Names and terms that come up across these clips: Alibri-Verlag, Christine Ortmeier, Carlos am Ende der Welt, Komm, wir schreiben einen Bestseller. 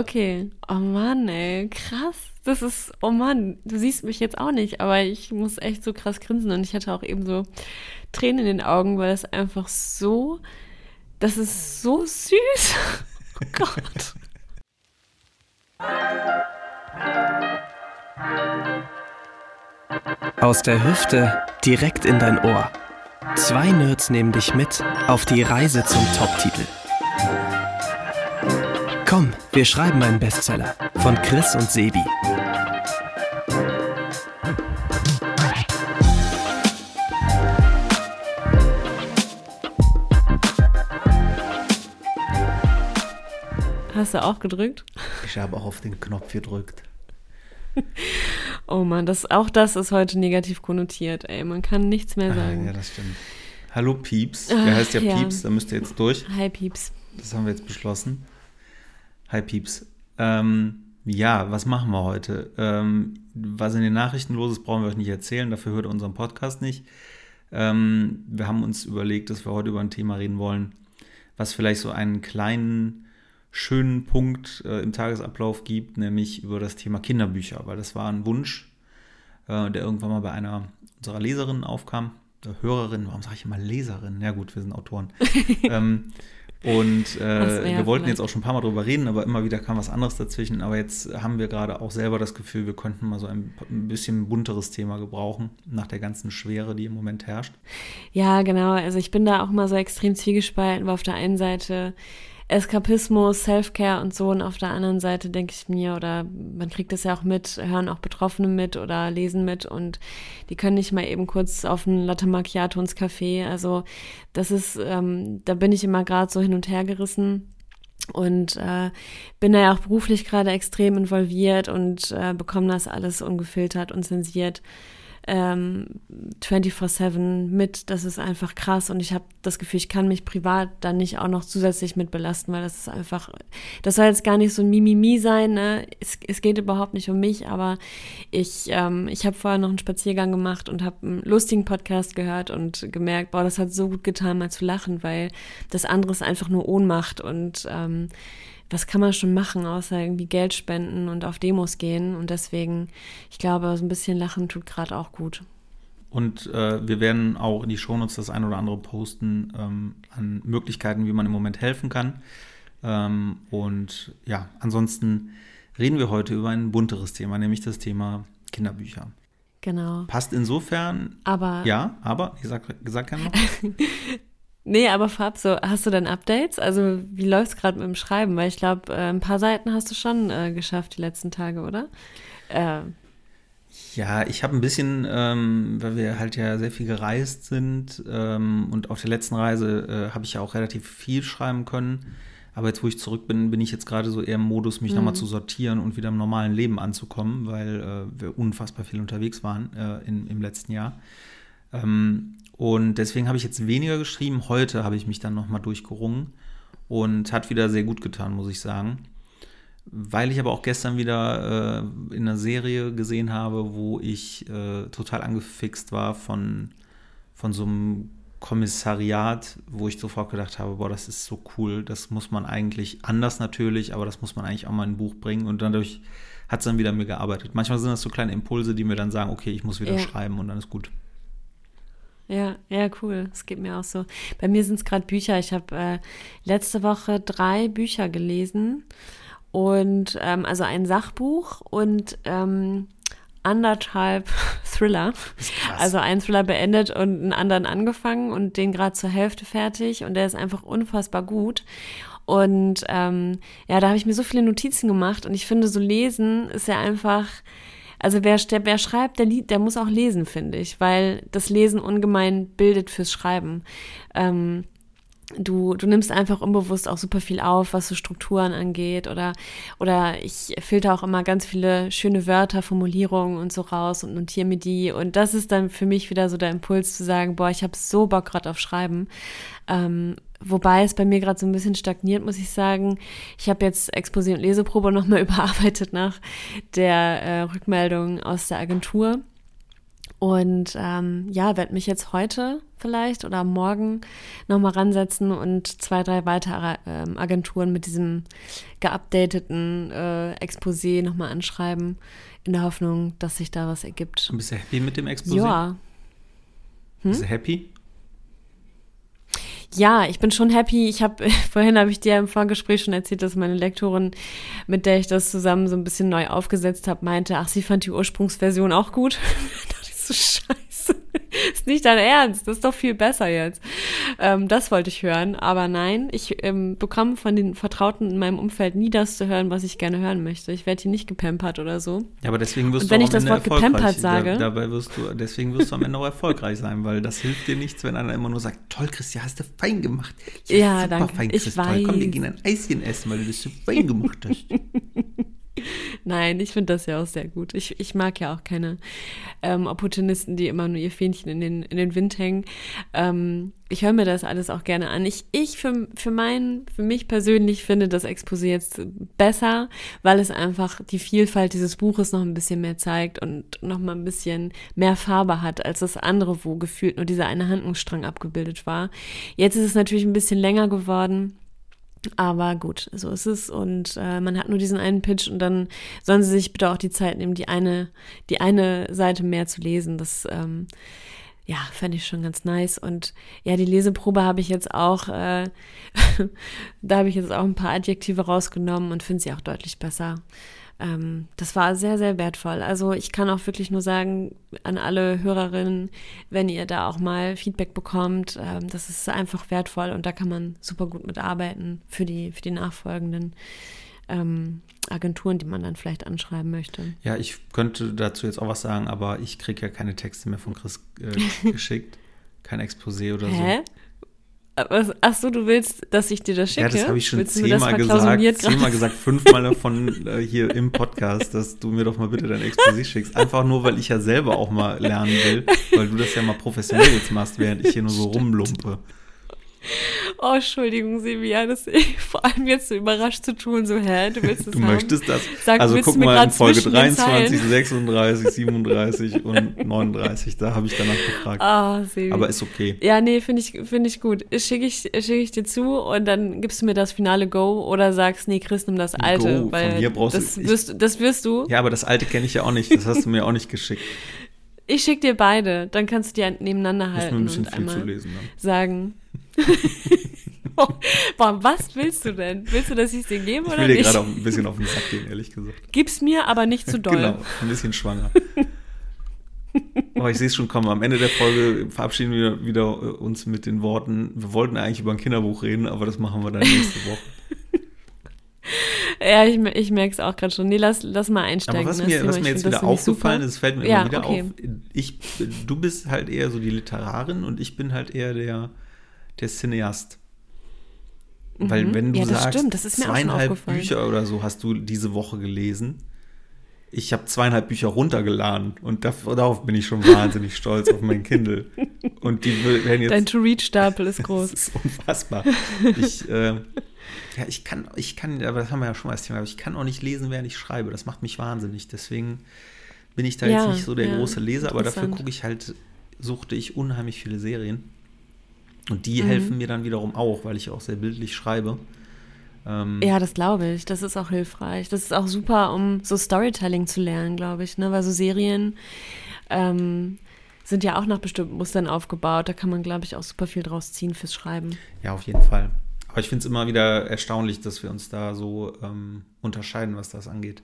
Okay. Oh Mann, ey, krass. Das ist, oh Mann, du siehst mich jetzt auch nicht, aber ich muss echt so krass grinsen und ich hatte auch eben so Tränen in den Augen, weil es einfach so, das ist so süß. Oh Gott. Aus der Hüfte direkt in dein Ohr. Zwei Nerds nehmen dich mit auf die Reise zum Top-Titel. Komm, wir schreiben einen Bestseller von Chris und Sebi. Hast du auch gedrückt? Ich habe auch auf den Knopf gedrückt. Oh Mann, das ist heute negativ konnotiert, ey. Man kann nichts mehr sagen. Ja, das stimmt. Hallo Pieps. Der heißt ja Pieps, da müsst ihr jetzt durch. Hi Pieps. Das haben wir jetzt beschlossen. Hi Pieps. Ja, was machen wir heute? Was in den Nachrichten los ist, brauchen wir euch nicht erzählen. Dafür hört ihr unseren Podcast nicht. Wir haben uns überlegt, dass wir heute über ein Thema reden wollen, was vielleicht so einen kleinen, schönen Punkt im Tagesablauf gibt, nämlich über das Thema Kinderbücher. Weil das war ein Wunsch, der irgendwann mal bei einer unserer Leserinnen aufkam. Hörerinnen, warum sage ich immer Leserinnen? Ja gut, wir sind Autoren. Wir wollten vielleicht jetzt auch schon ein paar Mal drüber reden, aber immer wieder kam was anderes dazwischen. Aber jetzt haben wir gerade auch selber das Gefühl, wir könnten mal so ein bisschen bunteres Thema gebrauchen, nach der ganzen Schwere, die im Moment herrscht. Ja, genau. Also ich bin da auch mal so extrem zwiegespalten, weil auf der einen Seite Eskapismus, Selfcare und so und auf der anderen Seite denke ich mir, oder man kriegt das ja auch mit, hören auch Betroffene mit oder lesen mit und die können nicht mal eben kurz auf einen Latte Macchiato ins Café, also das ist, da bin ich immer gerade so hin und her gerissen. Und bin da ja auch beruflich gerade extrem involviert und bekomme das alles ungefiltert und zensiert 24/7 mit. Das ist einfach krass und ich habe das Gefühl, ich kann mich privat dann nicht auch noch zusätzlich mit belasten, weil das ist einfach, das soll jetzt gar nicht so ein Mimimi sein, ne? Es geht überhaupt nicht um mich, aber ich habe vorher noch einen Spaziergang gemacht und habe einen lustigen Podcast gehört und gemerkt, boah, das hat so gut getan, mal zu lachen, weil das andere ist einfach nur Ohnmacht und was kann man schon machen, außer irgendwie Geld spenden und auf Demos gehen? Und deswegen, ich glaube, so ein bisschen Lachen tut gerade auch gut. Und wir werden auch in die Shownotes das ein oder andere posten an Möglichkeiten, wie man im Moment helfen kann. Und ja, ansonsten reden wir heute über ein bunteres Thema, nämlich das Thema Kinderbücher. Genau. Passt insofern. Aber. Ja, aber, ich sag gerne noch. Nee, aber Fab, so, hast du denn Updates? Also wie läuft's gerade mit dem Schreiben? Weil ich glaube, ein paar Seiten hast du schon geschafft die letzten Tage, oder? Ja, ich habe ein bisschen, weil wir halt ja sehr viel gereist sind und auf der letzten Reise habe ich ja auch relativ viel schreiben können. Aber jetzt, wo ich zurück bin, bin ich jetzt gerade so eher im Modus, mich nochmal zu sortieren und wieder im normalen Leben anzukommen, weil wir unfassbar viel unterwegs waren im letzten Jahr. Und deswegen habe ich jetzt weniger geschrieben. Heute habe ich mich dann nochmal durchgerungen und hat wieder sehr gut getan, muss ich sagen. Weil ich aber auch gestern wieder in einer Serie gesehen habe, wo ich total angefixt war von so einem Kommissariat, wo ich sofort gedacht habe, boah, das ist so cool, das muss man eigentlich anders natürlich, aber das muss man eigentlich auch mal in ein Buch bringen und dadurch hat es dann wieder an mir gearbeitet. Manchmal sind das so kleine Impulse, die mir dann sagen, okay, ich muss wieder schreiben und dann ist gut. Ja, cool. Das geht mir auch so. Bei mir sind es gerade Bücher. Ich habe letzte Woche 3 Bücher gelesen und also ein Sachbuch und anderthalb Thriller. Also einen Thriller beendet und einen anderen angefangen und den gerade zur Hälfte fertig und der ist einfach unfassbar gut. Und ja, da habe ich mir so viele Notizen gemacht und ich finde, so lesen ist ja einfach. Also wer schreibt, der muss auch lesen, finde ich, weil das Lesen ungemein bildet fürs Schreiben. Du nimmst einfach unbewusst auch super viel auf, was so Strukturen angeht oder ich filter auch immer ganz viele schöne Wörter, Formulierungen und so raus und notiere mir die und das ist dann für mich wieder so der Impuls zu sagen, boah, ich habe so Bock gerade auf Schreiben. Wobei es bei mir gerade so ein bisschen stagniert, muss ich sagen. Ich habe jetzt Exposé und Leseprobe nochmal überarbeitet nach der Rückmeldung aus der Agentur. Und ja, werde mich jetzt heute vielleicht oder morgen nochmal ransetzen und 2, 3 weitere Agenturen mit diesem geupdateten Exposé nochmal anschreiben, in der Hoffnung, dass sich da was ergibt. Und bist du happy mit dem Exposé? Ja. Bist du happy? Ja, ich bin schon happy. Vorhin habe ich dir im Vorgespräch schon erzählt, dass meine Lektorin, mit der ich das zusammen so ein bisschen neu aufgesetzt habe, meinte, ach, sie fand die Ursprungsversion auch gut. Da dachte ich so, scheiße, ist nicht dein Ernst, das ist doch viel besser jetzt. Das wollte ich hören, aber nein, ich bekomme von den Vertrauten in meinem Umfeld nie das zu hören, was ich gerne hören möchte. Ich werde hier nicht gepampert oder so. Ja, aber deswegen wirst du am Ende erfolgreich sein. Deswegen wirst du am Ende auch erfolgreich sein, weil das hilft dir nichts, wenn einer immer nur sagt, toll, Christian, hast du fein gemacht. Ja, super, danke. Fein, Christian, ich weiß. Komm, wir gehen ein Eischen essen, weil du das so fein gemacht hast. Nein, ich finde das ja auch sehr gut. Ich mag ja auch keine Opportunisten, die immer nur ihr Fähnchen in den Wind hängen. Ich höre mir das alles auch gerne an. Ich für mich persönlich finde das Exposé jetzt besser, weil es einfach die Vielfalt dieses Buches noch ein bisschen mehr zeigt und noch mal ein bisschen mehr Farbe hat als das andere, wo gefühlt nur dieser eine Handlungsstrang abgebildet war. Jetzt ist es natürlich ein bisschen länger geworden. Aber gut, so ist es und man hat nur diesen einen Pitch und dann sollen sie sich bitte auch die Zeit nehmen, die eine Seite mehr zu lesen. Das fand ich schon ganz nice und ja, die Leseprobe habe ich jetzt auch, da habe ich jetzt auch ein paar Adjektive rausgenommen und finde sie auch deutlich besser. Das war sehr, sehr wertvoll. Also ich kann auch wirklich nur sagen an alle Hörerinnen, wenn ihr da auch mal Feedback bekommt, das ist einfach wertvoll und da kann man super gut mitarbeiten für die nachfolgenden Agenturen, die man dann vielleicht anschreiben möchte. Ja, ich könnte dazu jetzt auch was sagen, aber ich kriege ja keine Texte mehr von Chris geschickt, kein Exposé oder so. Hä? Ach so, du willst, dass ich dir das schicke? Ja, das habe ich schon 10-mal gesagt, 5-mal davon hier im Podcast, dass du mir doch mal bitte dein Exposé schickst. Einfach nur, weil ich ja selber auch mal lernen will, weil du das ja mal professionell jetzt machst, während ich hier nur so rumlumpe. Oh, Entschuldigung, Silvia, das vor allem jetzt so überrascht zu tun, so, hä, du willst das Du haben? Möchtest das? Sag, also guck mal in Folge 23, 36, 37 und 39, da habe ich danach gefragt. Ah, Silvia. Aber ist okay. Ja, nee, finde ich gut. Schicke ich dir zu und dann gibst du mir das finale Go oder sagst, nee, Chris, nimm das alte. Go, weil von mir brauchst das du. Das wirst du. Ja, aber das alte kenne ich ja auch nicht, das hast du mir auch nicht geschickt. Ich schicke dir beide, dann kannst du die nebeneinander halten ein bisschen und viel einmal zu lesen, dann. Sagen. Boah, was willst du denn? Willst du, dass ich es dir gebe oder nicht? Ich will dir gerade ein bisschen auf den Sack gehen, ehrlich gesagt. Gib's mir, aber nicht zu doll. Genau, ein bisschen schwanger. Aber ich sehe es schon kommen. Am Ende der Folge verabschieden wir wieder uns mit den Worten, wir wollten eigentlich über ein Kinderbuch reden, aber das machen wir dann nächste Woche. Ja, ich merke es auch gerade schon. Nee, lass mal einsteigen. Aber was mir jetzt wieder aufgefallen ist, fällt mir immer wieder auf. Du bist halt eher so die Literarin und ich bin halt eher der Cineast. Weil wenn du sagst, stimmt, 2,5 Bücher oder so hast du diese Woche gelesen. Ich habe 2,5 Bücher runtergeladen und darauf bin ich schon wahnsinnig stolz auf mein Kindle. Und die werden jetzt... Dein To-Read-Stapel ist groß. Das ist unfassbar. Ich kann, aber das haben wir ja schon mal als Thema, aber ich kann auch nicht lesen, während ich schreibe. Das macht mich wahnsinnig. Deswegen bin ich da jetzt nicht so der große Leser, aber dafür suchte ich unheimlich viele Serien. Und die helfen mir dann wiederum auch, weil ich auch sehr bildlich schreibe. Ja, das glaube ich. Das ist auch hilfreich. Das ist auch super, um so Storytelling zu lernen, glaube ich, ne? Weil so Serien sind ja auch nach bestimmten Mustern aufgebaut. Da kann man, glaube ich, auch super viel draus ziehen fürs Schreiben. Ja, auf jeden Fall. Aber ich finde es immer wieder erstaunlich, dass wir uns da so unterscheiden, was das angeht.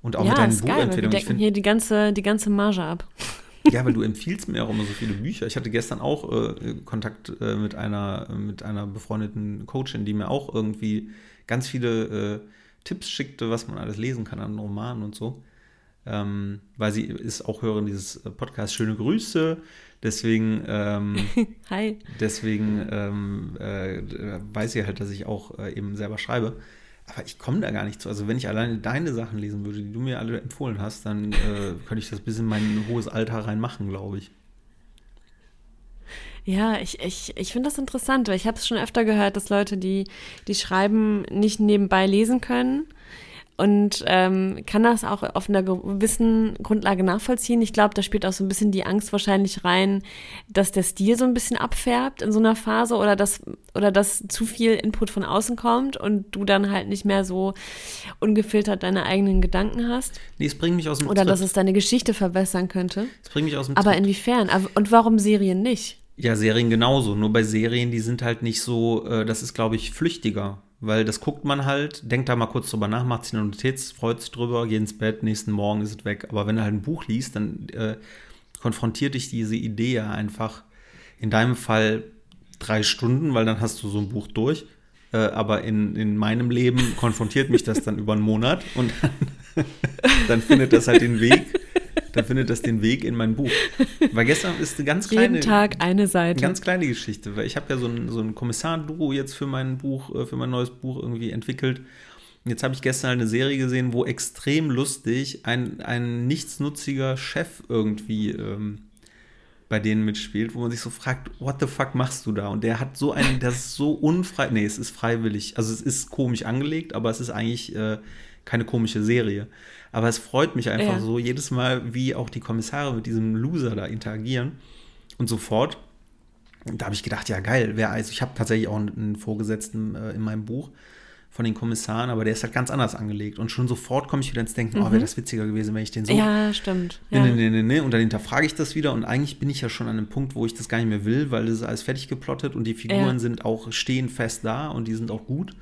Und auch mit deinen Buchempfehlungen. Wir decken hier die ganze Marge ab. Ja, weil du empfiehlst mir auch immer so viele Bücher. Ich hatte gestern auch Kontakt mit einer befreundeten Coachin, die mir auch irgendwie ganz viele Tipps schickte, was man alles lesen kann an Romanen und so. Weil sie ist auch Hörerin dieses Podcasts. Schöne Grüße. Deswegen, Hi. Deswegen weiß sie halt, dass ich auch eben selber schreibe. Aber ich komme da gar nicht zu. Also wenn ich alleine deine Sachen lesen würde, die du mir alle empfohlen hast, dann könnte ich das bis in mein hohes Alter reinmachen, glaube ich. Ja, ich finde das interessant, weil ich habe es schon öfter gehört, dass Leute, die schreiben, nicht nebenbei lesen können. und kann das auch auf einer gewissen Grundlage nachvollziehen. Ich glaube, da spielt auch so ein bisschen die Angst wahrscheinlich rein, dass der Stil so ein bisschen abfärbt in so einer Phase oder dass zu viel Input von außen kommt und du dann halt nicht mehr so ungefiltert deine eigenen Gedanken hast. Nee, es bringt mich aus dem Tritt. Oder dass es deine Geschichte verbessern könnte. Es bringt mich aus dem Tritt. Aber inwiefern? Und warum Serien nicht? Ja, Serien genauso. Nur bei Serien, die sind halt nicht so, das ist, glaube ich, flüchtiger. Weil das guckt man halt, denkt da mal kurz drüber nach, macht sich eine Notiz, freut sich drüber, geht ins Bett, nächsten Morgen ist es weg. Aber wenn du halt ein Buch liest, dann konfrontiert dich diese Idee ja einfach, in deinem Fall 3 Stunden, weil dann hast du so ein Buch durch. Aber in meinem Leben konfrontiert mich das dann über einen Monat und dann findet das halt den Weg. Dann findet das den Weg in mein Buch. Weil gestern ist eine ganz kleine... Jeden Tag eine Seite. Eine ganz kleine Geschichte. Weil ich habe ja so ein Kommissar-Duo jetzt für mein Buch, für mein neues Buch irgendwie entwickelt. Und jetzt habe ich gestern eine Serie gesehen, wo extrem lustig ein nichtsnutziger Chef irgendwie bei denen mitspielt, wo man sich so fragt, what the fuck machst du da? Und der hat so einen, das ist so unfreiwillig. Nee, es ist freiwillig. Also es ist komisch angelegt, aber es ist eigentlich... keine komische Serie. Aber es freut mich einfach so, jedes Mal, wie auch die Kommissare mit diesem Loser da interagieren und sofort. Da habe ich gedacht, ja geil, also ich habe tatsächlich auch einen Vorgesetzten in meinem Buch von den Kommissaren, aber der ist halt ganz anders angelegt. Und schon sofort komme ich wieder ins Denken, wäre das witziger gewesen, wenn ich den so... Ja, stimmt. Ja. Nee. Und dann hinterfrage ich das wieder und eigentlich bin ich ja schon an einem Punkt, wo ich das gar nicht mehr will, weil das ist alles fertig geplottet und die Figuren sind auch stehen fest da und die sind auch gut.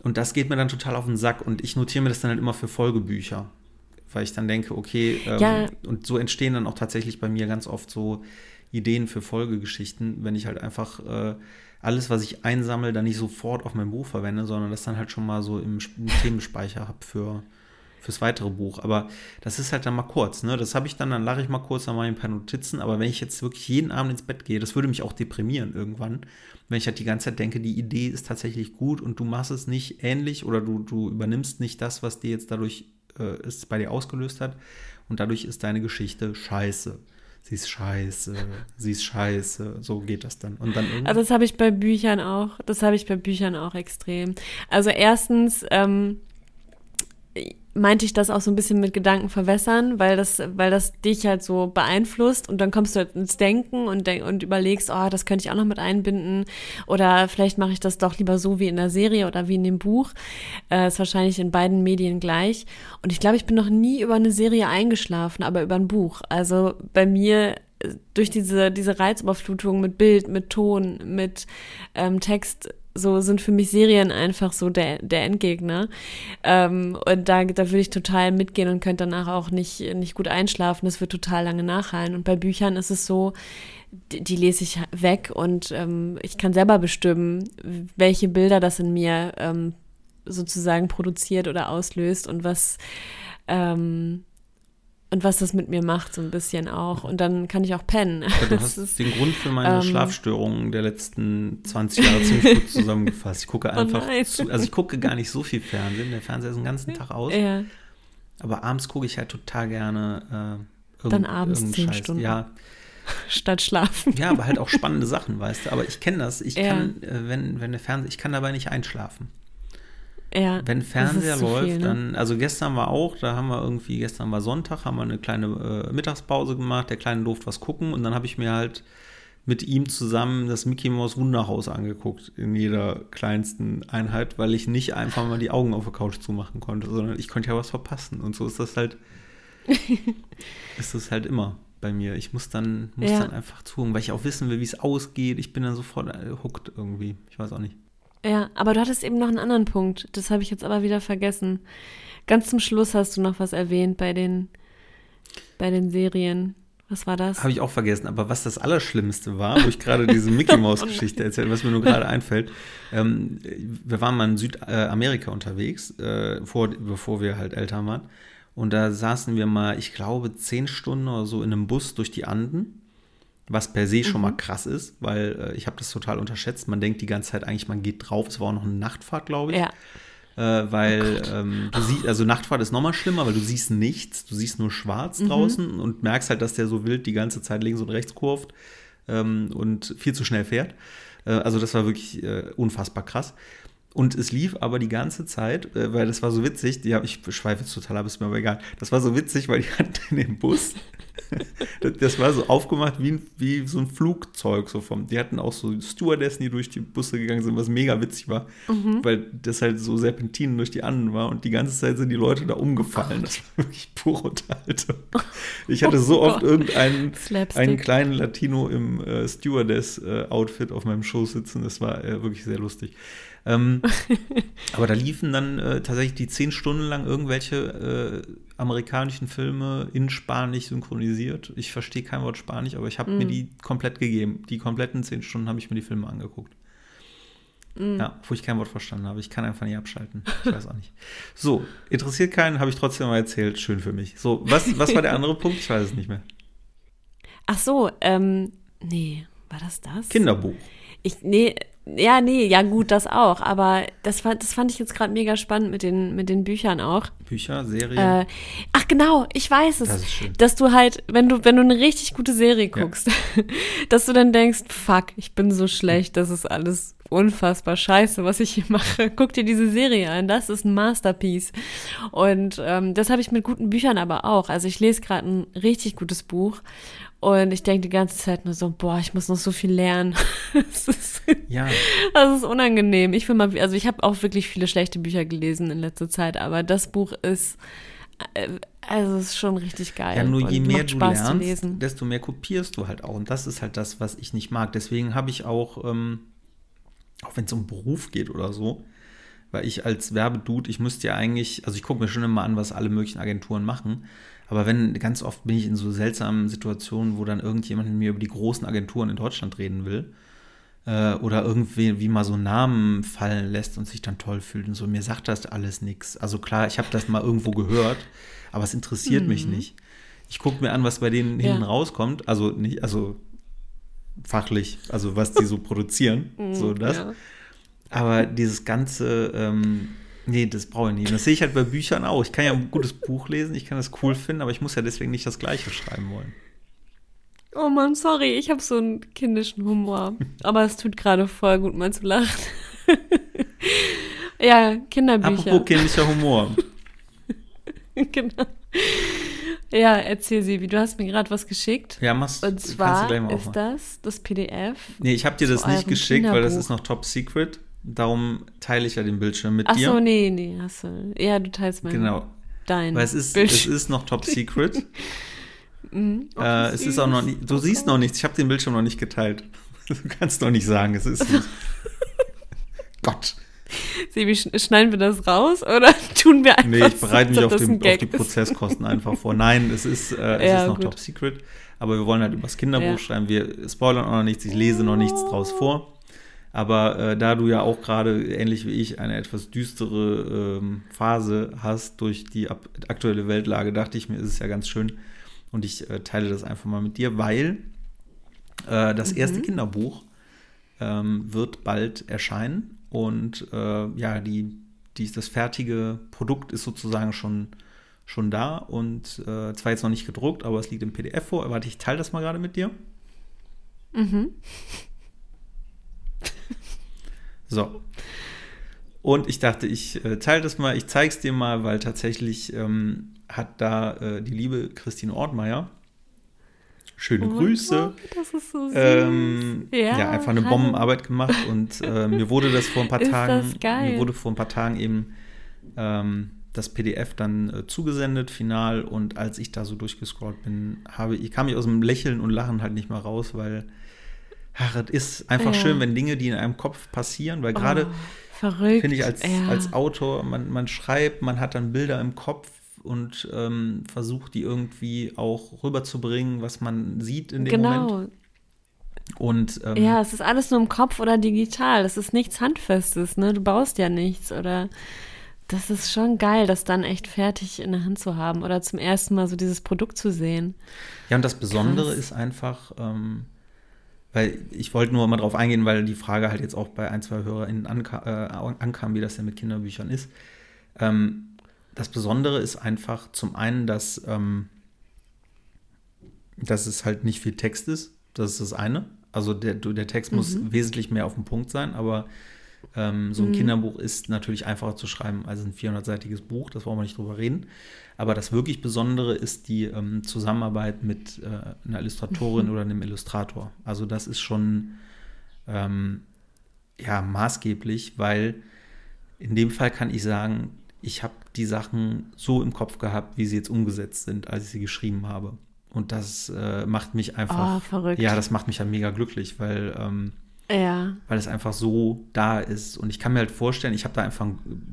Und das geht mir dann total auf den Sack. Und ich notiere mir das dann halt immer für Folgebücher. Weil ich dann denke, okay, und so entstehen dann auch tatsächlich bei mir ganz oft so Ideen für Folgegeschichten, wenn ich halt einfach alles, was ich einsammle, dann nicht sofort auf mein Buch verwende, sondern das dann halt schon mal so im Themenspeicher habe fürs weitere Buch. Aber das ist halt dann mal kurz, ne? Das habe ich dann lache ich mal kurz, dann mache ich ein paar Notizen. Aber wenn ich jetzt wirklich jeden Abend ins Bett gehe, das würde mich auch deprimieren irgendwann, wenn ich halt die ganze Zeit denke, die Idee ist tatsächlich gut und du machst es nicht ähnlich oder du übernimmst nicht das, was dir jetzt dadurch es bei dir ausgelöst hat. Und dadurch ist deine Geschichte scheiße. Sie ist scheiße, sie ist scheiße, so geht das dann. Und dann also das habe ich bei Büchern auch extrem. Also erstens, meinte ich das auch so ein bisschen mit Gedanken verwässern, weil das dich halt so beeinflusst und dann kommst du halt ins Denken und überlegst, oh, das könnte ich auch noch mit einbinden oder vielleicht mache ich das doch lieber so wie in der Serie oder wie in dem Buch. Ist wahrscheinlich in beiden Medien gleich. Und ich glaube, ich bin noch nie über eine Serie eingeschlafen, aber über ein Buch. Also bei mir durch diese Reizüberflutung mit Bild, mit Ton, mit Text, so sind für mich Serien einfach so der Endgegner. Und da würde ich total mitgehen und könnte danach auch nicht gut einschlafen. Das wird total lange nachhallen. Und bei Büchern ist es so, die lese ich weg und ich kann selber bestimmen, welche Bilder das in mir sozusagen produziert oder auslöst und was das mit mir macht, so ein bisschen auch. Und dann kann ich auch pennen. Ja, du hast den Grund für meine Schlafstörungen der letzten 20 Jahre ziemlich gut zusammengefasst. Ich gucke einfach ich gucke gar nicht so viel Fernsehen. Der Fernseher ist den ganzen Tag aus. Ja. Aber abends gucke ich halt total gerne dann abends 10 Stunden. Ja. Statt schlafen. Ja, aber halt auch spannende Sachen, weißt du. Aber ich kenne das. Ich kann, wenn der Fernseher, ich kann dabei nicht einschlafen. Ja, wenn Fernseher läuft, viel, ne? Dann, also gestern war Sonntag, haben wir eine kleine Mittagspause gemacht, der Kleine durfte was gucken und dann habe ich mir halt mit ihm zusammen das Mickey Mouse Wunderhaus angeguckt, in jeder kleinsten Einheit, weil ich nicht einfach mal die Augen auf der Couch zumachen konnte, sondern ich konnte ja was verpassen und so ist das halt, immer bei mir. Ich muss dann einfach zuhören, weil ich auch wissen will, wie es ausgeht. Ich bin dann sofort hooked irgendwie, ich weiß auch nicht. Ja, aber du hattest eben noch einen anderen Punkt. Das habe ich jetzt aber wieder vergessen. Ganz zum Schluss hast du noch was erwähnt bei den Serien. Was war das? Habe ich auch vergessen. Aber was das Allerschlimmste war, wo ich gerade diese Mickey-Maus-Geschichte erzähle, was mir nur gerade einfällt. Wir waren mal in Südamerika unterwegs, bevor wir halt älter waren. Und da saßen wir mal, ich glaube, 10 Stunden oder so in einem Bus durch die Anden. Was per se schon mal krass ist, weil ich habe das total unterschätzt. Man denkt die ganze Zeit eigentlich, man geht drauf. Es war auch noch eine Nachtfahrt, glaube ich. Ja. Weil Nachtfahrt ist nochmal schlimmer, weil du siehst nichts. Du siehst nur schwarz draußen und merkst halt, dass der so wild die ganze Zeit links und rechts kurvt und viel zu schnell fährt. Also das war wirklich unfassbar krass. Und es lief aber die ganze Zeit, weil das war so witzig, ich schweife jetzt total ab, ist mir aber egal. Das war so witzig, weil die hatten den Bus, das war so aufgemacht wie so ein Flugzeug. Die hatten auch so Stewardessen, die durch die Busse gegangen sind, was mega witzig war, weil das halt so Serpentinen durch die Anden war und die ganze Zeit sind die Leute da umgefallen. Das war wirklich pure Unterhaltung. Ich hatte so oft einen kleinen Latino im Stewardess-Outfit auf meinem Schoß sitzen, das war wirklich sehr lustig. Aber da liefen dann tatsächlich die 10 Stunden lang irgendwelche amerikanischen Filme in Spanisch synchronisiert. Ich verstehe kein Wort Spanisch, aber ich habe mir die komplett gegeben. Die kompletten 10 Stunden habe ich mir die Filme angeguckt. Ja, wo ich kein Wort verstanden habe. Ich kann einfach nicht abschalten. Ich weiß auch nicht. So, interessiert keinen, habe ich trotzdem mal erzählt. Schön für mich. So, was war der andere Punkt? Ich weiß es nicht mehr. Ach so, nee, war das? Kinderbuch. Ja, gut, das auch. Aber das fand ich jetzt gerade mega spannend mit den Büchern auch. Bücher, Serien. Ach genau, ich weiß es. Das ist schön. Dass du halt, wenn du eine richtig gute Serie guckst, dass du dann denkst, fuck, ich bin so schlecht, das ist alles unfassbar scheiße, was ich hier mache. Guck dir diese Serie an, das ist ein Masterpiece. Und das habe ich mit guten Büchern aber auch. Also ich lese gerade ein richtig gutes Buch. Und ich denke die ganze Zeit nur so, boah, ich muss noch so viel lernen. Das ist unangenehm. Ich habe auch wirklich viele schlechte Bücher gelesen in letzter Zeit, aber das Buch ist, ist schon richtig geil. Ja, nur je mehr du lernst, desto mehr kopierst du halt auch. Und das ist halt das, was ich nicht mag. Deswegen habe ich auch, auch wenn es um Beruf geht oder so, weil ich als Werbedude, ich müsste ja eigentlich, also ich gucke mir schon immer an, was alle möglichen Agenturen machen, aber ganz oft bin ich in so seltsamen Situationen, wo dann irgendjemand mit mir über die großen Agenturen in Deutschland reden will oder irgendwie wie mal so Namen fallen lässt und sich dann toll fühlt und so, mir sagt das alles nichts. Also klar, ich habe das mal irgendwo gehört, aber es interessiert mich nicht. Ich gucke mir an, was bei denen hinten rauskommt, also fachlich, also was die so produzieren, so das. Ja. Aber dieses ganze nee, das brauche ich nicht. Und das sehe ich halt bei Büchern auch. Ich kann ja ein gutes Buch lesen, ich kann das cool finden, aber ich muss ja deswegen nicht das Gleiche schreiben wollen. Oh Mann, sorry, ich habe so einen kindischen Humor. Aber es tut gerade voll gut, mal zu lachen. Ja, Kinderbücher. Apropos kindlicher Humor. Genau. Ja, erzähl sie, du hast mir gerade was geschickt. Ja, und zwar kannst du gleich mal aufmachen. Ist das PDF. Nee, ich habe dir das nicht geschickt, weil das ist noch Top Secret. Darum teile ich ja den Bildschirm mit dir. Achso, nee, hast du. Ja, du teilst meinen. Genau. Dein. Weil es ist noch Top Secret. Es ist auch noch nicht. Du siehst noch nichts. Ich habe den Bildschirm noch nicht geteilt. Du kannst noch nicht sagen, es ist nicht. Gott. Sebi, schneiden wir das raus oder tun wir einfach? Nee, ich bereite mich auf die Prozesskosten einfach vor. Nein, es ist noch gut. Top Secret. Aber wir wollen halt über das Kinderbuch schreiben. Wir spoilern auch noch nichts. Ich lese noch nichts draus vor. Aber da du ja auch gerade, ähnlich wie ich, eine etwas düstere Phase hast durch die aktuelle Weltlage, dachte ich mir, ist es ja ganz schön. Und ich teile das einfach mal mit dir, weil das erste Kinderbuch wird bald erscheinen. Und ja, das fertige Produkt ist sozusagen schon da. Und zwar jetzt noch nicht gedruckt, aber es liegt im PDF vor. Warte, ich teile das mal gerade mit dir. Mhm. So, und ich dachte, ich teile das mal, ich zeige es dir mal, weil tatsächlich hat da die liebe Christine Ortmeier, schöne Grüße, das ist so süß. Einfach eine Bombenarbeit gemacht und mir wurde vor ein paar Tagen eben das PDF dann zugesendet, final, und als ich da so durchgescrollt bin, kam ich aus dem Lächeln und Lachen halt nicht mehr raus, weil es ist einfach schön, wenn Dinge, die in einem Kopf passieren, weil gerade, finde ich, als Autor, man schreibt, man hat dann Bilder im Kopf und versucht, die irgendwie auch rüberzubringen, was man sieht in dem Moment. Und, es ist alles nur im Kopf oder digital, es ist nichts Handfestes, ne? Du baust ja nichts oder... Das ist schon geil, das dann echt fertig in der Hand zu haben oder zum ersten Mal so dieses Produkt zu sehen. Ja, und das Besondere ist einfach... weil ich wollte nur mal drauf eingehen, weil die Frage halt jetzt auch bei 1, 2 HörerInnen ankam, wie das denn mit Kinderbüchern ist. Das Besondere ist einfach zum einen, dass es halt nicht viel Text ist. Das ist das eine. Also der Text muss wesentlich mehr auf den Punkt sein, aber So ein Kinderbuch ist natürlich einfacher zu schreiben als ein 400-seitiges Buch, das wollen wir nicht drüber reden. Aber das wirklich Besondere ist die Zusammenarbeit mit einer Illustratorin oder einem Illustrator. Also das ist schon maßgeblich, weil in dem Fall kann ich sagen, ich habe die Sachen so im Kopf gehabt, wie sie jetzt umgesetzt sind, als ich sie geschrieben habe. Und das macht mich einfach, verrückt. Ja, das macht mich ja mega glücklich, weil weil es einfach so da ist. Und ich kann mir halt vorstellen, ich habe da einfach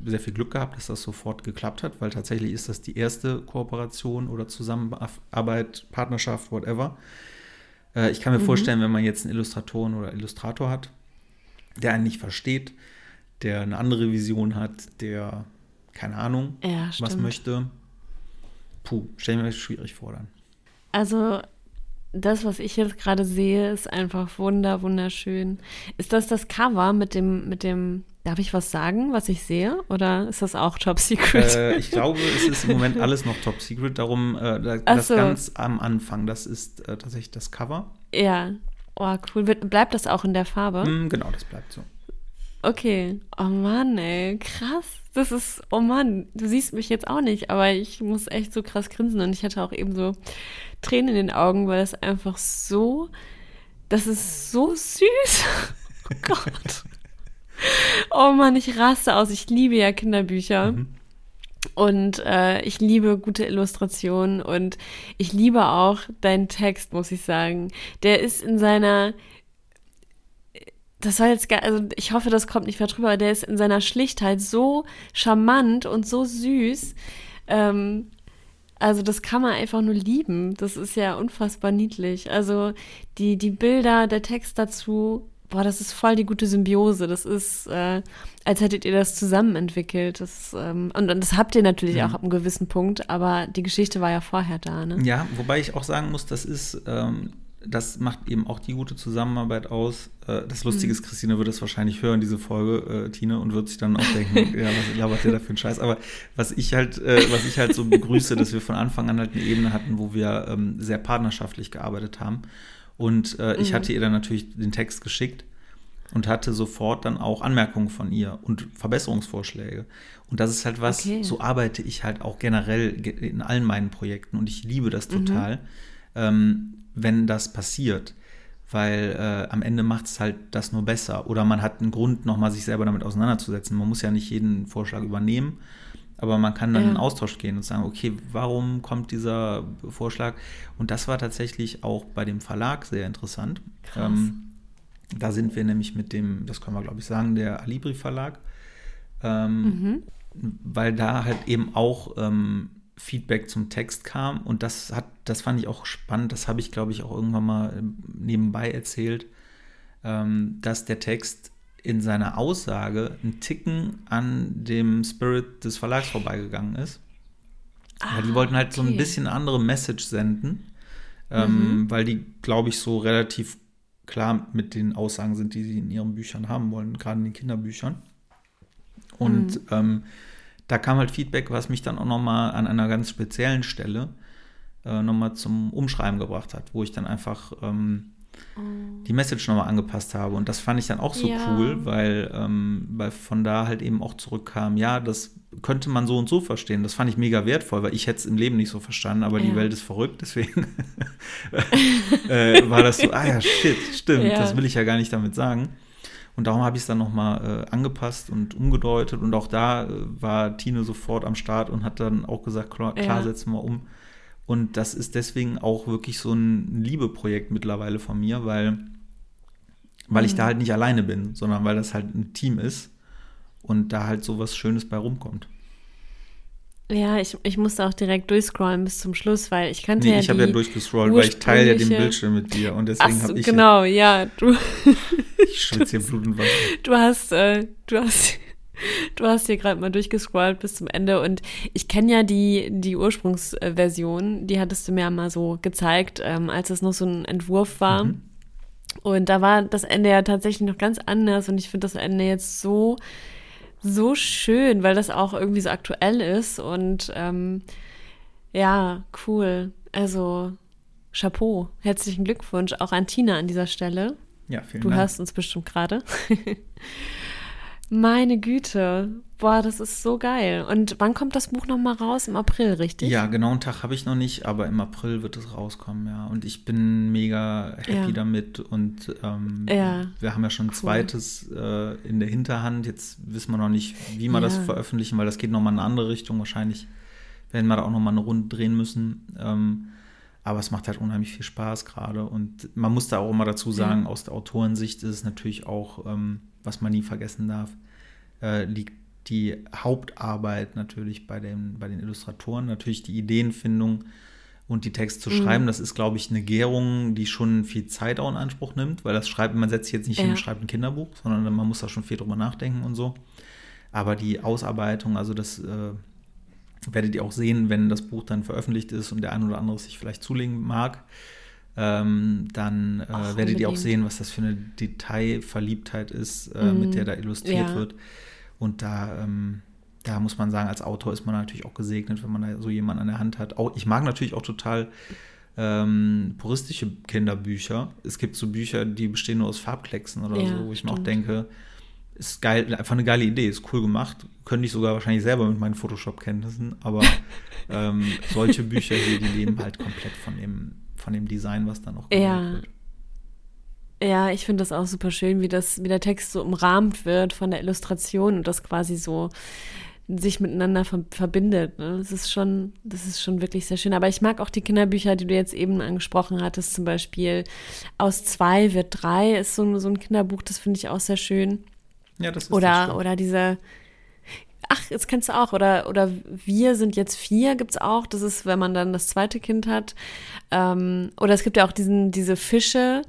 sehr viel Glück gehabt, dass das sofort geklappt hat, weil tatsächlich ist das die erste Kooperation oder Zusammenarbeit, Partnerschaft, whatever. Ich kann mir vorstellen, wenn man jetzt einen Illustratoren oder Illustrator hat, der einen nicht versteht, der eine andere Vision hat, der keine Ahnung, was möchte. Stell mir das schwierig vor dann. Also das, was ich jetzt gerade sehe, ist einfach wunderschön. Ist das Cover mit dem, darf ich was sagen, was ich sehe? Oder ist das auch Top Secret? Ich glaube, es ist im Moment alles noch Top Secret. Darum das so. Ganz am Anfang. Das ist tatsächlich das Cover. Ja, cool. Bleibt das auch in der Farbe? Genau, das bleibt so. Okay. Oh Mann, ey, krass. Das ist, oh Mann, du siehst mich jetzt auch nicht, aber ich muss echt so krass grinsen und ich hatte auch eben so Tränen in den Augen, weil das einfach so, das ist so süß. Oh Gott. Oh Mann, ich raste aus. Ich liebe ja Kinderbücher. Und ich liebe gute Illustrationen und ich liebe auch deinen Text, muss ich sagen. Der ist in seiner... Das war jetzt gar, also ich hoffe, das kommt nicht mehr drüber, aber der ist in seiner Schlichtheit so charmant und so süß. Also das kann man einfach nur lieben. Das ist ja unfassbar niedlich. Also die Bilder, der Text dazu, das ist voll die gute Symbiose. Das ist, als hättet ihr das zusammen entwickelt. Das, und das habt ihr natürlich auch ab einem gewissen Punkt, aber die Geschichte war ja vorher da. Ne? Ja, wobei ich auch sagen muss, das ist... Das macht eben auch die gute Zusammenarbeit aus. Das Lustige ist, Christine wird das wahrscheinlich hören, diese Folge, Tine, und wird sich dann auch denken, ja, was labert ihr da für einen Scheiß? Aber was ich halt so begrüße, dass wir von Anfang an halt eine Ebene hatten, wo wir sehr partnerschaftlich gearbeitet haben. Und ich hatte ihr dann natürlich den Text geschickt und hatte sofort dann auch Anmerkungen von ihr und Verbesserungsvorschläge. Und das ist halt was, so arbeite ich halt auch generell in allen meinen Projekten. Und ich liebe das total. Wenn das passiert, weil am Ende macht es halt das nur besser oder man hat einen Grund, nochmal sich selber damit auseinanderzusetzen. Man muss ja nicht jeden Vorschlag übernehmen, aber man kann dann in Austausch gehen und sagen, okay, warum kommt dieser Vorschlag? Und das war tatsächlich auch bei dem Verlag sehr interessant. Krass. Da sind wir nämlich mit dem, das können wir glaube ich sagen, der Alibri-Verlag, weil da halt eben auch Feedback zum Text kam und das fand ich auch spannend, das habe ich glaube ich auch irgendwann mal nebenbei erzählt, dass der Text in seiner Aussage einen Ticken an dem Spirit des Verlags vorbeigegangen ist. Ja, die wollten halt so ein bisschen eine andere Message senden, weil die glaube ich so relativ klar mit den Aussagen sind, die sie in ihren Büchern haben wollen, gerade in den Kinderbüchern. Und da kam halt Feedback, was mich dann auch nochmal an einer ganz speziellen Stelle nochmal zum Umschreiben gebracht hat, wo ich dann einfach die Message nochmal angepasst habe. Und das fand ich dann auch so cool, weil von da halt eben auch zurückkam, ja, das könnte man so und so verstehen. Das fand ich mega wertvoll, weil ich hätte es im Leben nicht so verstanden, aber die Welt ist verrückt, deswegen war das so, shit, stimmt, das will ich ja gar nicht damit sagen. Und darum habe ich es dann nochmal angepasst und umgedeutet. Und auch da war Tine sofort am Start und hat dann auch gesagt, klar, setzen wir um. Und das ist deswegen auch wirklich so ein Liebeprojekt mittlerweile von mir, weil ich da halt nicht alleine bin, sondern weil das halt ein Team ist und da halt so was Schönes bei rumkommt. Ja, ich musste auch direkt durchscrollen bis zum Schluss, weil ich kannte ich habe ja durchgescrollt, weil ich teile ja den Bildschirm mit dir und deswegen habe ich... Genau, ja, du... Ich schwitze hier Blut und Wasser. Du hast hier gerade mal durchgescrollt bis zum Ende und ich kenne ja die Ursprungsversion, die hattest du mir ja mal so gezeigt, als es noch so ein Entwurf war. Und da war das Ende ja tatsächlich noch ganz anders und ich finde das Ende jetzt so schön, weil das auch irgendwie so aktuell ist und cool. Also Chapeau, herzlichen Glückwunsch auch an Tina an dieser Stelle. Ja, vielen Dank. Du hörst uns bestimmt gerade. Meine Güte. Boah, das ist so geil. Und wann kommt das Buch nochmal raus? Im April, richtig? Ja, genau, einen Tag habe ich noch nicht, aber im April wird es rauskommen, ja. Und ich bin mega happy damit. Und wir haben ja schon ein zweites in der Hinterhand. Jetzt wissen wir noch nicht, wie wir das veröffentlichen, weil das geht nochmal in eine andere Richtung. Wahrscheinlich werden wir da auch nochmal eine Runde drehen müssen. Aber es macht halt unheimlich viel Spaß gerade. Und man muss da auch immer dazu sagen, aus der Autorensicht ist es natürlich auch, was man nie vergessen darf, liegt die Hauptarbeit natürlich bei den Illustratoren, natürlich die Ideenfindung und die Texte zu schreiben. Das ist, glaube ich, eine Gärung, die schon viel Zeit auch in Anspruch nimmt, weil das Schreiben, man setzt sich jetzt nicht hin und schreibt ein Kinderbuch, sondern man muss da schon viel drüber nachdenken und so. Aber die Ausarbeitung, also das werdet ihr auch sehen, wenn das Buch dann veröffentlicht ist und der ein oder andere sich vielleicht zulegen mag, dann werdet ihr auch sehen, was das für eine Detailverliebtheit ist, mit der da illustriert wird. Und da muss man sagen, als Autor ist man natürlich auch gesegnet, wenn man da so jemanden an der Hand hat. Auch, ich mag natürlich auch total puristische Kinderbücher. Es gibt so Bücher, die bestehen nur aus Farbklecksen oder so, wo ich mir auch denke, ist geil, einfach eine geile Idee, ist cool gemacht. Könnte ich sogar wahrscheinlich selber mit meinen Photoshop-Kenntnissen, aber solche Bücher hier, die leben halt komplett von dem Design, was dann auch gemacht wird. Ja, ich finde das auch super schön, wie der Text so umrahmt wird von der Illustration und das quasi so sich miteinander verbindet. Ne? Das ist schon wirklich sehr schön. Aber ich mag auch die Kinderbücher, die du jetzt eben angesprochen hattest, zum Beispiel Aus 2 wird 3 ist so ein Kinderbuch, das finde ich auch sehr schön. Ja, das ist oder diese Ach, jetzt kannst du auch. Oder Wir sind jetzt 4 gibt's auch. Das ist, wenn man dann das zweite Kind hat. Oder es gibt ja auch diese Fische,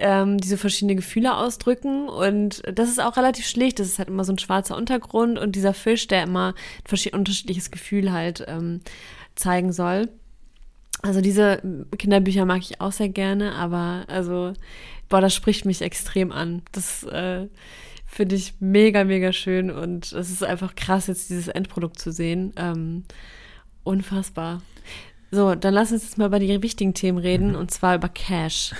die so verschiedene Gefühle ausdrücken. Und das ist auch relativ schlicht. Das ist halt immer so ein schwarzer Untergrund und dieser Fisch, der immer ein unterschiedliches Gefühl halt zeigen soll. Also diese Kinderbücher mag ich auch sehr gerne. Aber das spricht mich extrem an. Das finde ich mega, mega schön und es ist einfach krass, jetzt dieses Endprodukt zu sehen. Unfassbar. So, dann lass uns jetzt mal über die wichtigen Themen reden und zwar über Cash.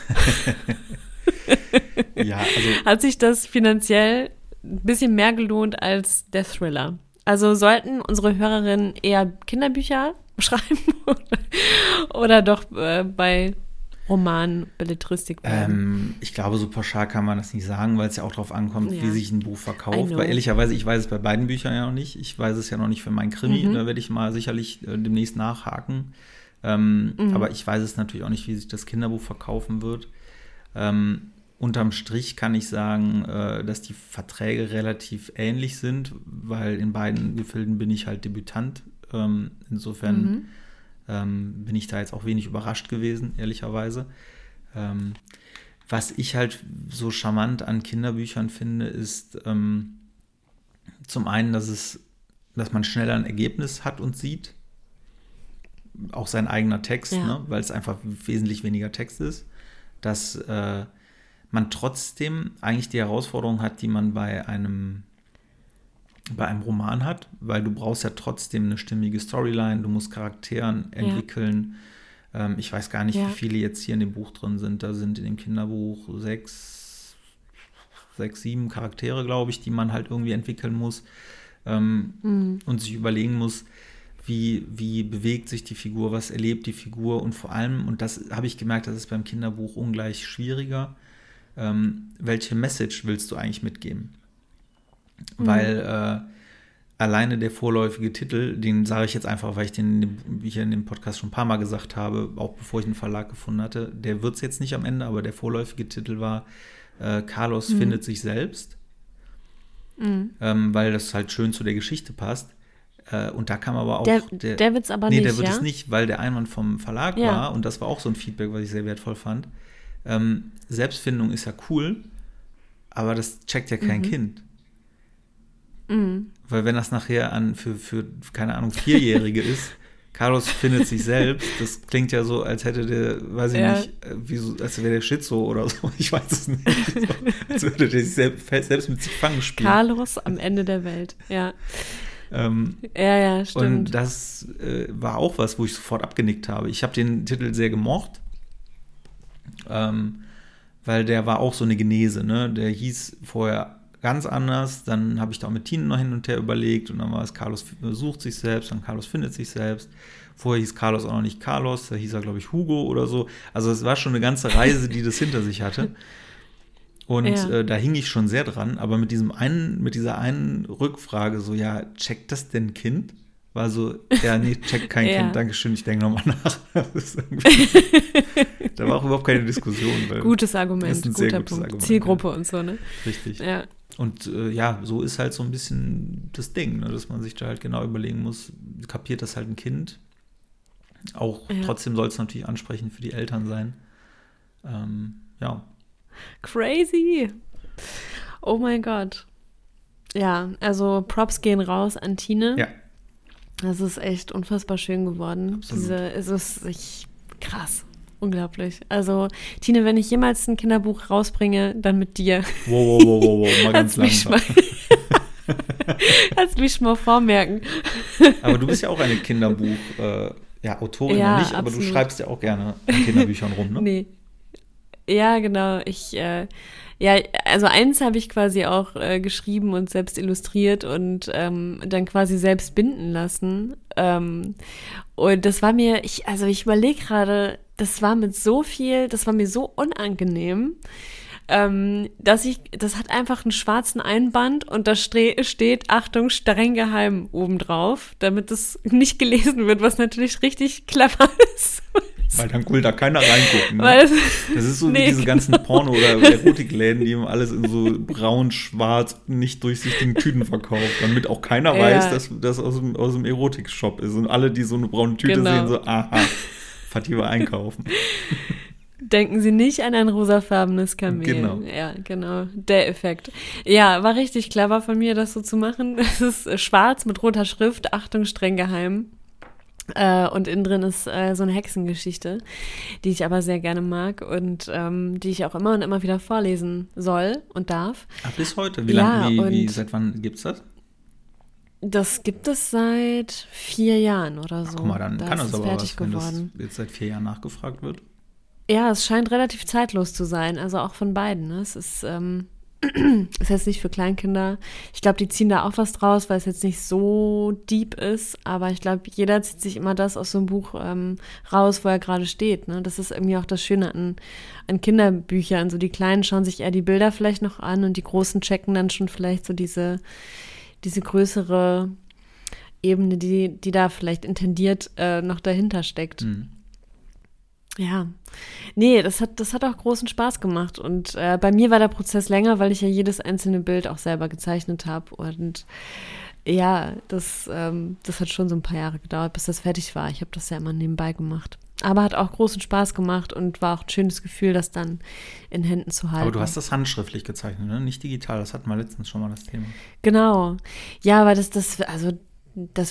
Ja, also hat sich das finanziell ein bisschen mehr gelohnt als der Thriller? Also sollten unsere Hörerinnen eher Kinderbücher schreiben oder doch bei Roman, Belletristik bleiben? Ich glaube, so pauschal kann man das nicht sagen, weil es ja auch darauf ankommt, wie sich ein Buch verkauft. Weil ehrlicherweise, ich weiß es bei beiden Büchern ja noch nicht. Ich weiß es ja noch nicht für meinen Krimi. Da werde ich mal sicherlich demnächst nachhaken. Aber ich weiß es natürlich auch nicht, wie sich das Kinderbuch verkaufen wird. Unterm Strich kann ich sagen, dass die Verträge relativ ähnlich sind, weil in beiden Gefilden bin ich halt Debütant. Insofern bin ich da jetzt auch wenig überrascht gewesen, ehrlicherweise. Was ich halt so charmant an Kinderbüchern finde, ist zum einen, dass man schneller ein Ergebnis hat und sieht. Auch sein eigener Text, ne? Weil es einfach wesentlich weniger Text ist. Dass man trotzdem eigentlich die Herausforderung hat, die man bei einem Roman hat, weil du brauchst ja trotzdem eine stimmige Storyline, du musst Charakteren entwickeln. Ich weiß gar nicht, wie viele jetzt hier in dem Buch drin sind. Da sind in dem Kinderbuch 6, 7 Charaktere, glaube ich, die man halt irgendwie entwickeln muss und sich überlegen muss, wie bewegt sich die Figur, was erlebt die Figur und vor allem, und das habe ich gemerkt, das ist beim Kinderbuch ungleich schwieriger, welche Message willst du eigentlich mitgeben? Weil alleine der vorläufige Titel, den sage ich jetzt einfach, weil ich den hier in dem Podcast schon ein paar Mal gesagt habe, auch bevor ich einen Verlag gefunden hatte, der wird es jetzt nicht am Ende, aber der vorläufige Titel war Carlos findet sich selbst, weil das halt schön zu der Geschichte passt. Und da kam aber auch der wird es aber nicht, der wird es nicht, weil der Einwand vom Verlag war und das war auch so ein Feedback, was ich sehr wertvoll fand. Selbstfindung ist ja cool, aber das checkt ja kein Kind. Weil wenn das nachher für keine Ahnung, 4-Jährige ist, Carlos findet sich selbst, das klingt ja so, als hätte der, weiß ich nicht, als wäre der Schizo oder so, ich weiß es nicht. So, als würde der sich selbst mit sich fangen spielen. Carlos am Ende der Welt, stimmt. Und das war auch was, wo ich sofort abgenickt habe. Ich habe den Titel sehr gemocht, weil der war auch so eine Genese, ne? Der hieß vorher ganz anders. Dann habe ich da auch mit Tine noch hin und her überlegt und dann war es Carlos sucht sich selbst, dann Carlos findet sich selbst. Vorher hieß Carlos auch noch nicht Carlos, da hieß er, glaube ich, Hugo oder so. Also es war schon eine ganze Reise, die das hinter sich hatte. Und da hing ich schon sehr dran, aber mit dieser einen Rückfrage so, ja, checkt das denn Kind? War so, ja, nee, checkt kein Kind, Dankeschön, ich denke nochmal nach. Da war auch überhaupt keine Diskussion. Weil gutes Argument, guter Punkt. Zielgruppe und so, ne? Richtig. Ja. Und so ist halt so ein bisschen das Ding, ne, dass man sich da halt genau überlegen muss, kapiert das halt ein Kind? Auch trotzdem soll es natürlich ansprechend für die Eltern sein. Crazy. Oh mein Gott. Ja, also Props gehen raus an Tine. Ja. Das ist echt unfassbar schön geworden. Krass. Unglaublich. Also, Tine, wenn ich jemals ein Kinderbuch rausbringe, dann mit dir. Wow, mal ganz langsam. Lass mich mal vormerken. Aber du bist ja auch eine Kinderbuch, Autorin noch nicht, absolut. Aber du schreibst ja auch gerne an Kinderbüchern rum, ne? Nee. Ja, genau. Also eins habe ich quasi auch geschrieben und selbst illustriert und dann quasi selbst binden lassen. Und das war mir, ich überlege gerade, das war mir so unangenehm, das hat einfach einen schwarzen Einband und da steht, Achtung, streng geheim obendrauf, damit es nicht gelesen wird, was natürlich richtig clever ist. Weil dann will da keiner reingucken. Ne? Das ist so wie diese ganzen Porno- oder Erotikläden, die eben alles in so braun, schwarz, nicht durchsichtigen Tüten verkaufen, damit auch keiner weiß, dass das aus dem Erotik-Shop ist. Und alle, die so eine braune Tüte sehen, so, aha, Fativa einkaufen. Denken Sie nicht an ein rosafarbenes Kamel. Genau. Ja, genau. Der Effekt. Ja, war richtig clever von mir, das so zu machen. Es ist schwarz mit roter Schrift. Achtung, streng geheim. Und innen drin ist so eine Hexengeschichte, die ich aber sehr gerne mag und die ich auch immer und immer wieder vorlesen soll und darf. Ach, bis heute? Seit wann gibt's das? Das gibt es seit 4 Jahren oder so. Ach, guck mal, dann kann das aber fertig was, geworden. Wenn das jetzt seit 4 Jahren nachgefragt wird. Ja, es scheint relativ zeitlos zu sein, also auch von beiden. Ne? Es ist ist jetzt nicht für Kleinkinder. Ich glaube, die ziehen da auch was draus, weil es jetzt nicht so deep ist. Aber ich glaube, jeder zieht sich immer das aus so einem Buch raus, wo er gerade steht. Ne? Das ist irgendwie auch das Schöne an Kinderbüchern. So die Kleinen schauen sich eher die Bilder vielleicht noch an und die Großen checken dann schon vielleicht so diese größere Ebene, die da vielleicht intendiert noch dahinter steckt. Mhm. Ja, nee, das hat auch großen Spaß gemacht und bei mir war der Prozess länger, weil ich ja jedes einzelne Bild auch selber gezeichnet habe und ja, das hat schon so ein paar Jahre gedauert, bis das fertig war. Ich habe das ja immer nebenbei gemacht, aber hat auch großen Spaß gemacht und war auch ein schönes Gefühl, das dann in Händen zu halten. Aber du hast das handschriftlich gezeichnet, ne? Nicht digital, das hatten wir letztens schon mal das Thema. Genau, ja, aber das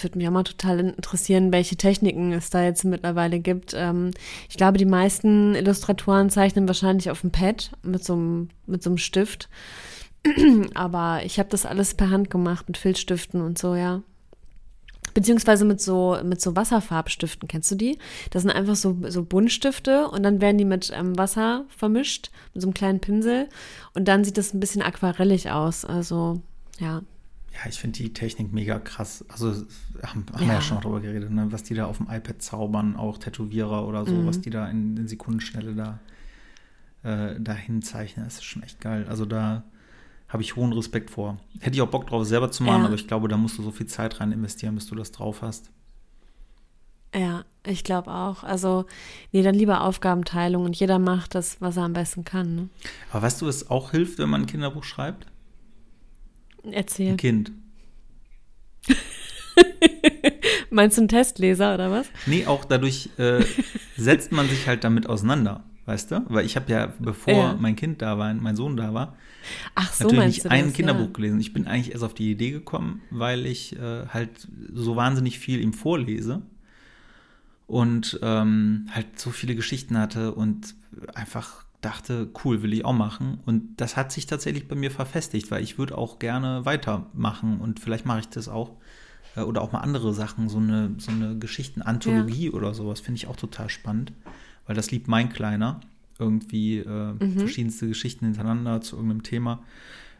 würde mich auch mal total interessieren, welche Techniken es da jetzt mittlerweile gibt. Ich glaube, die meisten Illustratoren zeichnen wahrscheinlich auf dem Pad mit so einem Stift. Aber ich habe das alles per Hand gemacht mit Filzstiften und so, ja. Beziehungsweise mit so Wasserfarbstiften, kennst du die? Das sind einfach so Buntstifte und dann werden die mit Wasser vermischt, mit so einem kleinen Pinsel. Und dann sieht das ein bisschen aquarellig aus, also ja. Ja, ich finde die Technik mega krass. Also haben wir ja schon drüber geredet, ne? Was die da auf dem iPad zaubern, auch Tätowierer oder so, was die da in Sekundenschnelle da dahin zeichnen, das ist schon echt geil. Also da habe ich hohen Respekt vor. Hätte ich auch Bock drauf, selber zu machen, aber ich glaube, da musst du so viel Zeit rein investieren, bis du das drauf hast. Ja, ich glaube auch. Also, nee, dann lieber Aufgabenteilung und jeder macht das, was er am besten kann. Ne? Aber weißt du, was auch hilft, wenn man ein Kinderbuch schreibt? Erzähl. Ein Kind. Meinst du einen Testleser oder was? Nee, auch dadurch setzt man sich halt damit auseinander, weißt du? Weil ich habe ja, bevor mein Sohn da war, ach so, natürlich nicht ein Kinderbuch gelesen. Ich bin eigentlich erst auf die Idee gekommen, weil ich halt so wahnsinnig viel ihm vorlese und halt so viele Geschichten hatte und einfach dachte, cool, will ich auch machen. Und das hat sich tatsächlich bei mir verfestigt, weil ich würde auch gerne weitermachen und vielleicht mache ich das auch oder auch mal andere Sachen, so eine Geschichtenanthologie oder sowas, finde ich auch total spannend, weil das liebt mein Kleiner, irgendwie verschiedenste Geschichten hintereinander zu irgendeinem Thema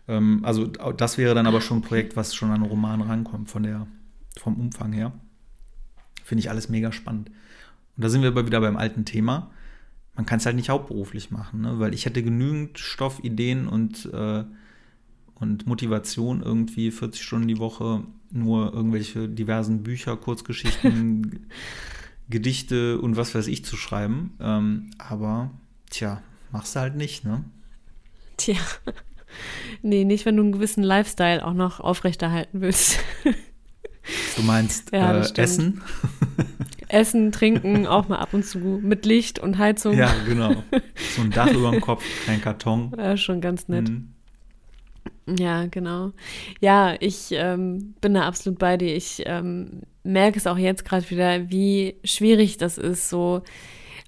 Also das wäre dann aber schon ein Projekt, was schon an einen Roman rankommt, vom Umfang her. Finde ich alles mega spannend. Und da sind wir aber wieder beim alten Thema. Man kann es halt nicht hauptberuflich machen, ne? Weil ich hätte genügend Stoff, Ideen und Motivation, irgendwie 40 Stunden die Woche nur irgendwelche diversen Bücher, Kurzgeschichten, Gedichte und was weiß ich zu schreiben. Aber, machst du halt nicht, ne? Tja. Nee, nicht, wenn du einen gewissen Lifestyle auch noch aufrechterhalten willst. Du meinst Essen? Essen, Trinken, auch mal ab und zu mit Licht und Heizung. Ja, genau. So ein Dach über dem Kopf, kein Karton. Ja, schon ganz nett. Mhm. Ja, genau. Ja, ich bin da absolut bei dir. Ich merke es auch jetzt gerade wieder, wie schwierig das ist, so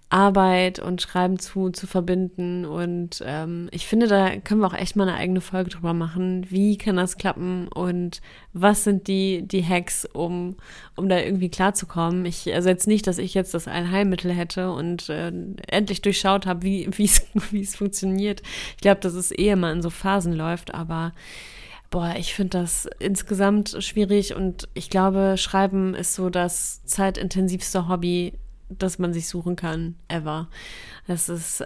Arbeit und Schreiben zu verbinden. Und ich finde, da können wir auch echt mal eine eigene Folge drüber machen. Wie kann das klappen und was sind die Hacks, um da irgendwie klarzukommen? Also jetzt nicht, dass ich jetzt das Allheilmittel hätte und endlich durchschaut habe, wie es funktioniert. Ich glaube, dass es mal in so Phasen läuft, aber ich finde das insgesamt schwierig und ich glaube, Schreiben ist so das zeitintensivste Hobby, dass man sich suchen kann, ever. Das ist,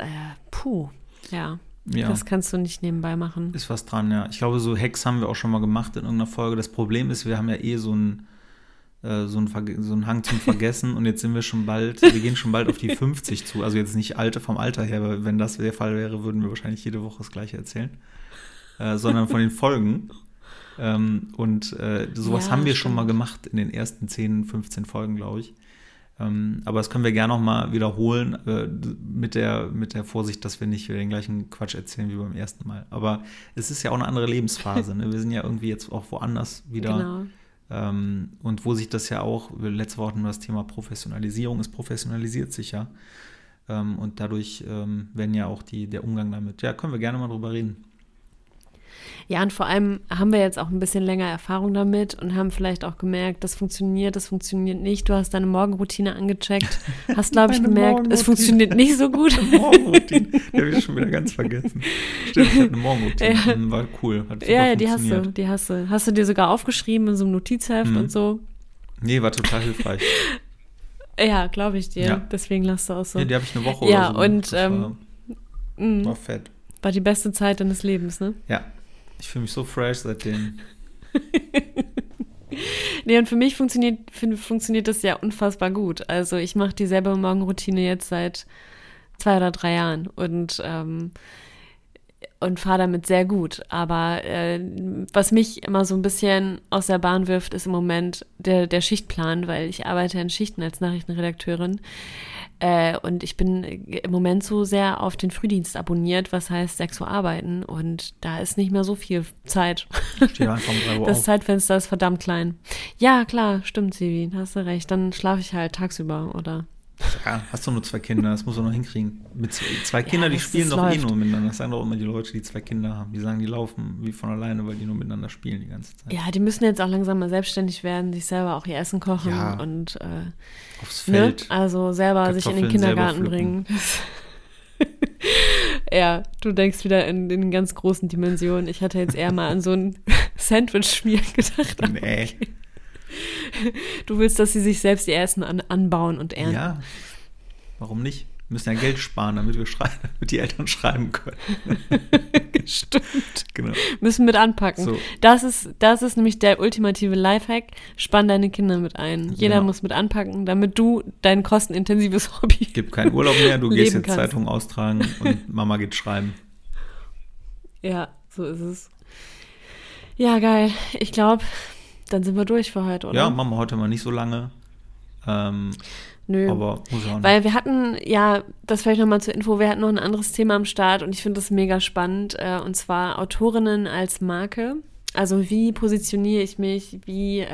ja, das kannst du nicht nebenbei machen. Ist was dran, ja. Ich glaube, so Hacks haben wir auch schon mal gemacht in irgendeiner Folge. Das Problem ist, wir haben ja so einen Hang zum Vergessen und jetzt sind wir schon bald, wir gehen schon bald auf die 50 zu. Also jetzt nicht vom Alter her, aber wenn das der Fall wäre, würden wir wahrscheinlich jede Woche das Gleiche erzählen. Sondern von den Folgen. Sowas haben wir schon mal gemacht in den ersten 10, 15 Folgen, glaube ich. Aber das können wir gerne noch mal wiederholen, mit der Vorsicht, dass wir nicht den gleichen Quatsch erzählen wie beim ersten Mal. Aber es ist ja auch eine andere Lebensphase. Ne? Wir sind ja irgendwie jetzt auch woanders wieder. Genau. Und wo sich das ja auch, letzte Woche hatten wir das Thema Professionalisierung, es professionalisiert sich ja. Und dadurch werden ja auch der Umgang damit. Ja, können wir gerne mal drüber reden. Ja, und vor allem haben wir jetzt auch ein bisschen länger Erfahrung damit und haben vielleicht auch gemerkt, das funktioniert nicht. Du hast deine Morgenroutine angecheckt, hast, glaube ich, gemerkt, es funktioniert nicht so gut. Meine Morgenroutine, die habe ich schon wieder ganz vergessen. Stimmt, ich hatte eine Morgenroutine, war cool, hat super funktioniert. Ja, die hast du. Hast du dir sogar aufgeschrieben in so einem Notizheft und so? Nee, war total hilfreich. Ja, glaube ich dir, deswegen lachst du auch so. Ja, die habe ich eine Woche oder so. War fett. War die beste Zeit deines Lebens, ne? Ja. Ich fühle mich so fresh seitdem. Nee, und für mich funktioniert das ja unfassbar gut. Also ich mache dieselbe Morgenroutine jetzt seit 2 oder 3 Jahren und fahre damit sehr gut. Aber was mich immer so ein bisschen aus der Bahn wirft, ist im Moment der Schichtplan, weil ich arbeite in Schichten als Nachrichtenredakteurin. Und ich bin im Moment so sehr auf den Frühdienst abonniert, was heißt 6 Uhr arbeiten. Und da ist nicht mehr so viel Zeit. Steh einfach um 3 Uhr auf. Zeitfenster ist verdammt klein. Ja, klar, stimmt, Sivi, hast du recht. Dann schlafe ich halt tagsüber, oder? Ja, hast du nur 2 Kinder, das muss man noch hinkriegen. Mit 2 Kindern, die spielen doch nur miteinander. Das sagen doch immer die Leute, die 2 Kinder haben. Die sagen, die laufen wie von alleine, weil die nur miteinander spielen die ganze Zeit. Ja, die müssen jetzt auch langsam mal selbstständig werden, sich selber auch ihr Essen kochen und aufs Feld. Ne? Also selber Kartoffeln sich in den Kindergarten bringen. Ja, du denkst wieder in ganz großen Dimensionen. Ich hatte jetzt eher mal an so ein Sandwich-Schmier gedacht. Nee. Okay. Du willst, dass sie sich selbst ihr Essen anbauen und ernten. Ja, warum nicht? Wir müssen ja Geld sparen, damit die Eltern schreiben können. Stimmt. Genau. Müssen mit anpacken. So. Das ist nämlich der ultimative Lifehack. Spann deine Kinder mit ein. Jeder muss mit anpacken, damit du dein kostenintensives Hobby Gib keinen Urlaub mehr, du gehst jetzt Zeitung austragen und Mama geht schreiben. Ja, so ist es. Ja, geil. Ich glaube, dann sind wir durch für heute, oder? Ja, machen wir heute mal nicht so lange. Nö. Aber muss auch nicht. Weil wir hatten, das vielleicht nochmal zur Info, wir hatten noch ein anderes Thema am Start und ich finde das mega spannend. Und zwar Autorinnen als Marke. Also wie positioniere ich mich, wie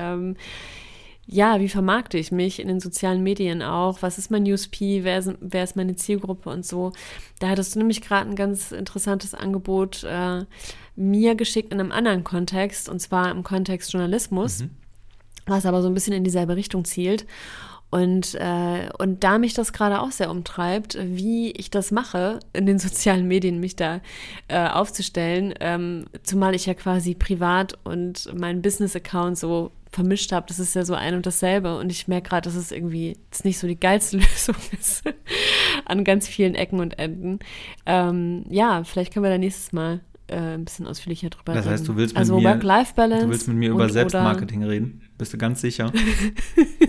vermarkte ich mich in den sozialen Medien auch? Was ist mein USP? Wer ist meine Zielgruppe und so? Da hattest du nämlich gerade ein ganz interessantes Angebot mir geschickt in einem anderen Kontext, und zwar im Kontext Journalismus, was aber so ein bisschen in dieselbe Richtung zielt. Und da mich das gerade auch sehr umtreibt, wie ich das mache, in den sozialen Medien mich da aufzustellen, zumal ich ja quasi privat und meinen Business-Account so vermischt habe, das ist ja so ein und dasselbe, und ich merke gerade, dass es irgendwie jetzt nicht so die geilste Lösung ist an ganz vielen Ecken und Enden. Ja, vielleicht können wir da nächstes Mal ein bisschen ausführlicher drüber reden. Das heißt, du willst mit mir über Selbstmarketing reden? Bist du ganz sicher?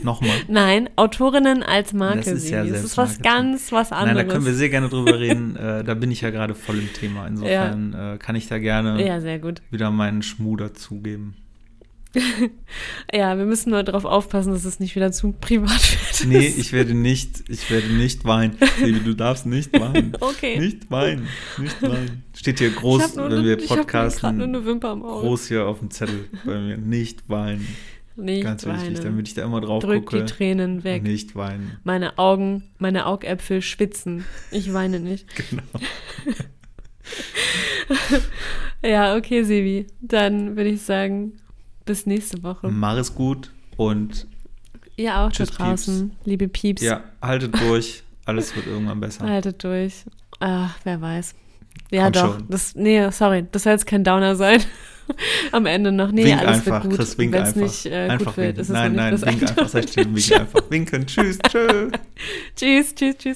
Nochmal. Nein, Autorinnen als Marke. Das ist ja Selbstmarketing. Das ist was anderes. Nein, da können wir sehr gerne drüber reden. Da bin ich ja gerade voll im Thema. Insofern kann ich da gerne sehr gut wieder meinen Schmuder zugeben. Ja, wir müssen nur darauf aufpassen, dass es nicht wieder zu privat wird. Nee, ich werde nicht weinen. Baby, du darfst nicht weinen. Okay. Nicht weinen. Steht hier groß, wenn wir podcasten, nur eine Wimper am Auge. Groß hier auf dem Zettel bei mir. Nicht weinen. Ganz wichtig, damit ich da immer drauf gucke. Drück die Tränen weg. Nicht weinen. Meine Augäpfel schwitzen. Ich weine nicht. Genau. Ja, okay, Sebi. Dann würde ich sagen, bis nächste Woche. Mach es gut und ihr auch da draußen, liebe Pieps. Ja, haltet durch. Alles wird irgendwann besser. Haltet durch. Ach, wer weiß. Ja, doch. Das soll jetzt kein Downer sein. Am Ende noch. Nee, wink alles einfach, wird gut. Chris, wink wenn's einfach. Nicht, einfach gut wird, ist es nein, nicht, nein, wink einfach. Sei still, wink einfach. Winken. Tschüss, tschö. Tschüss.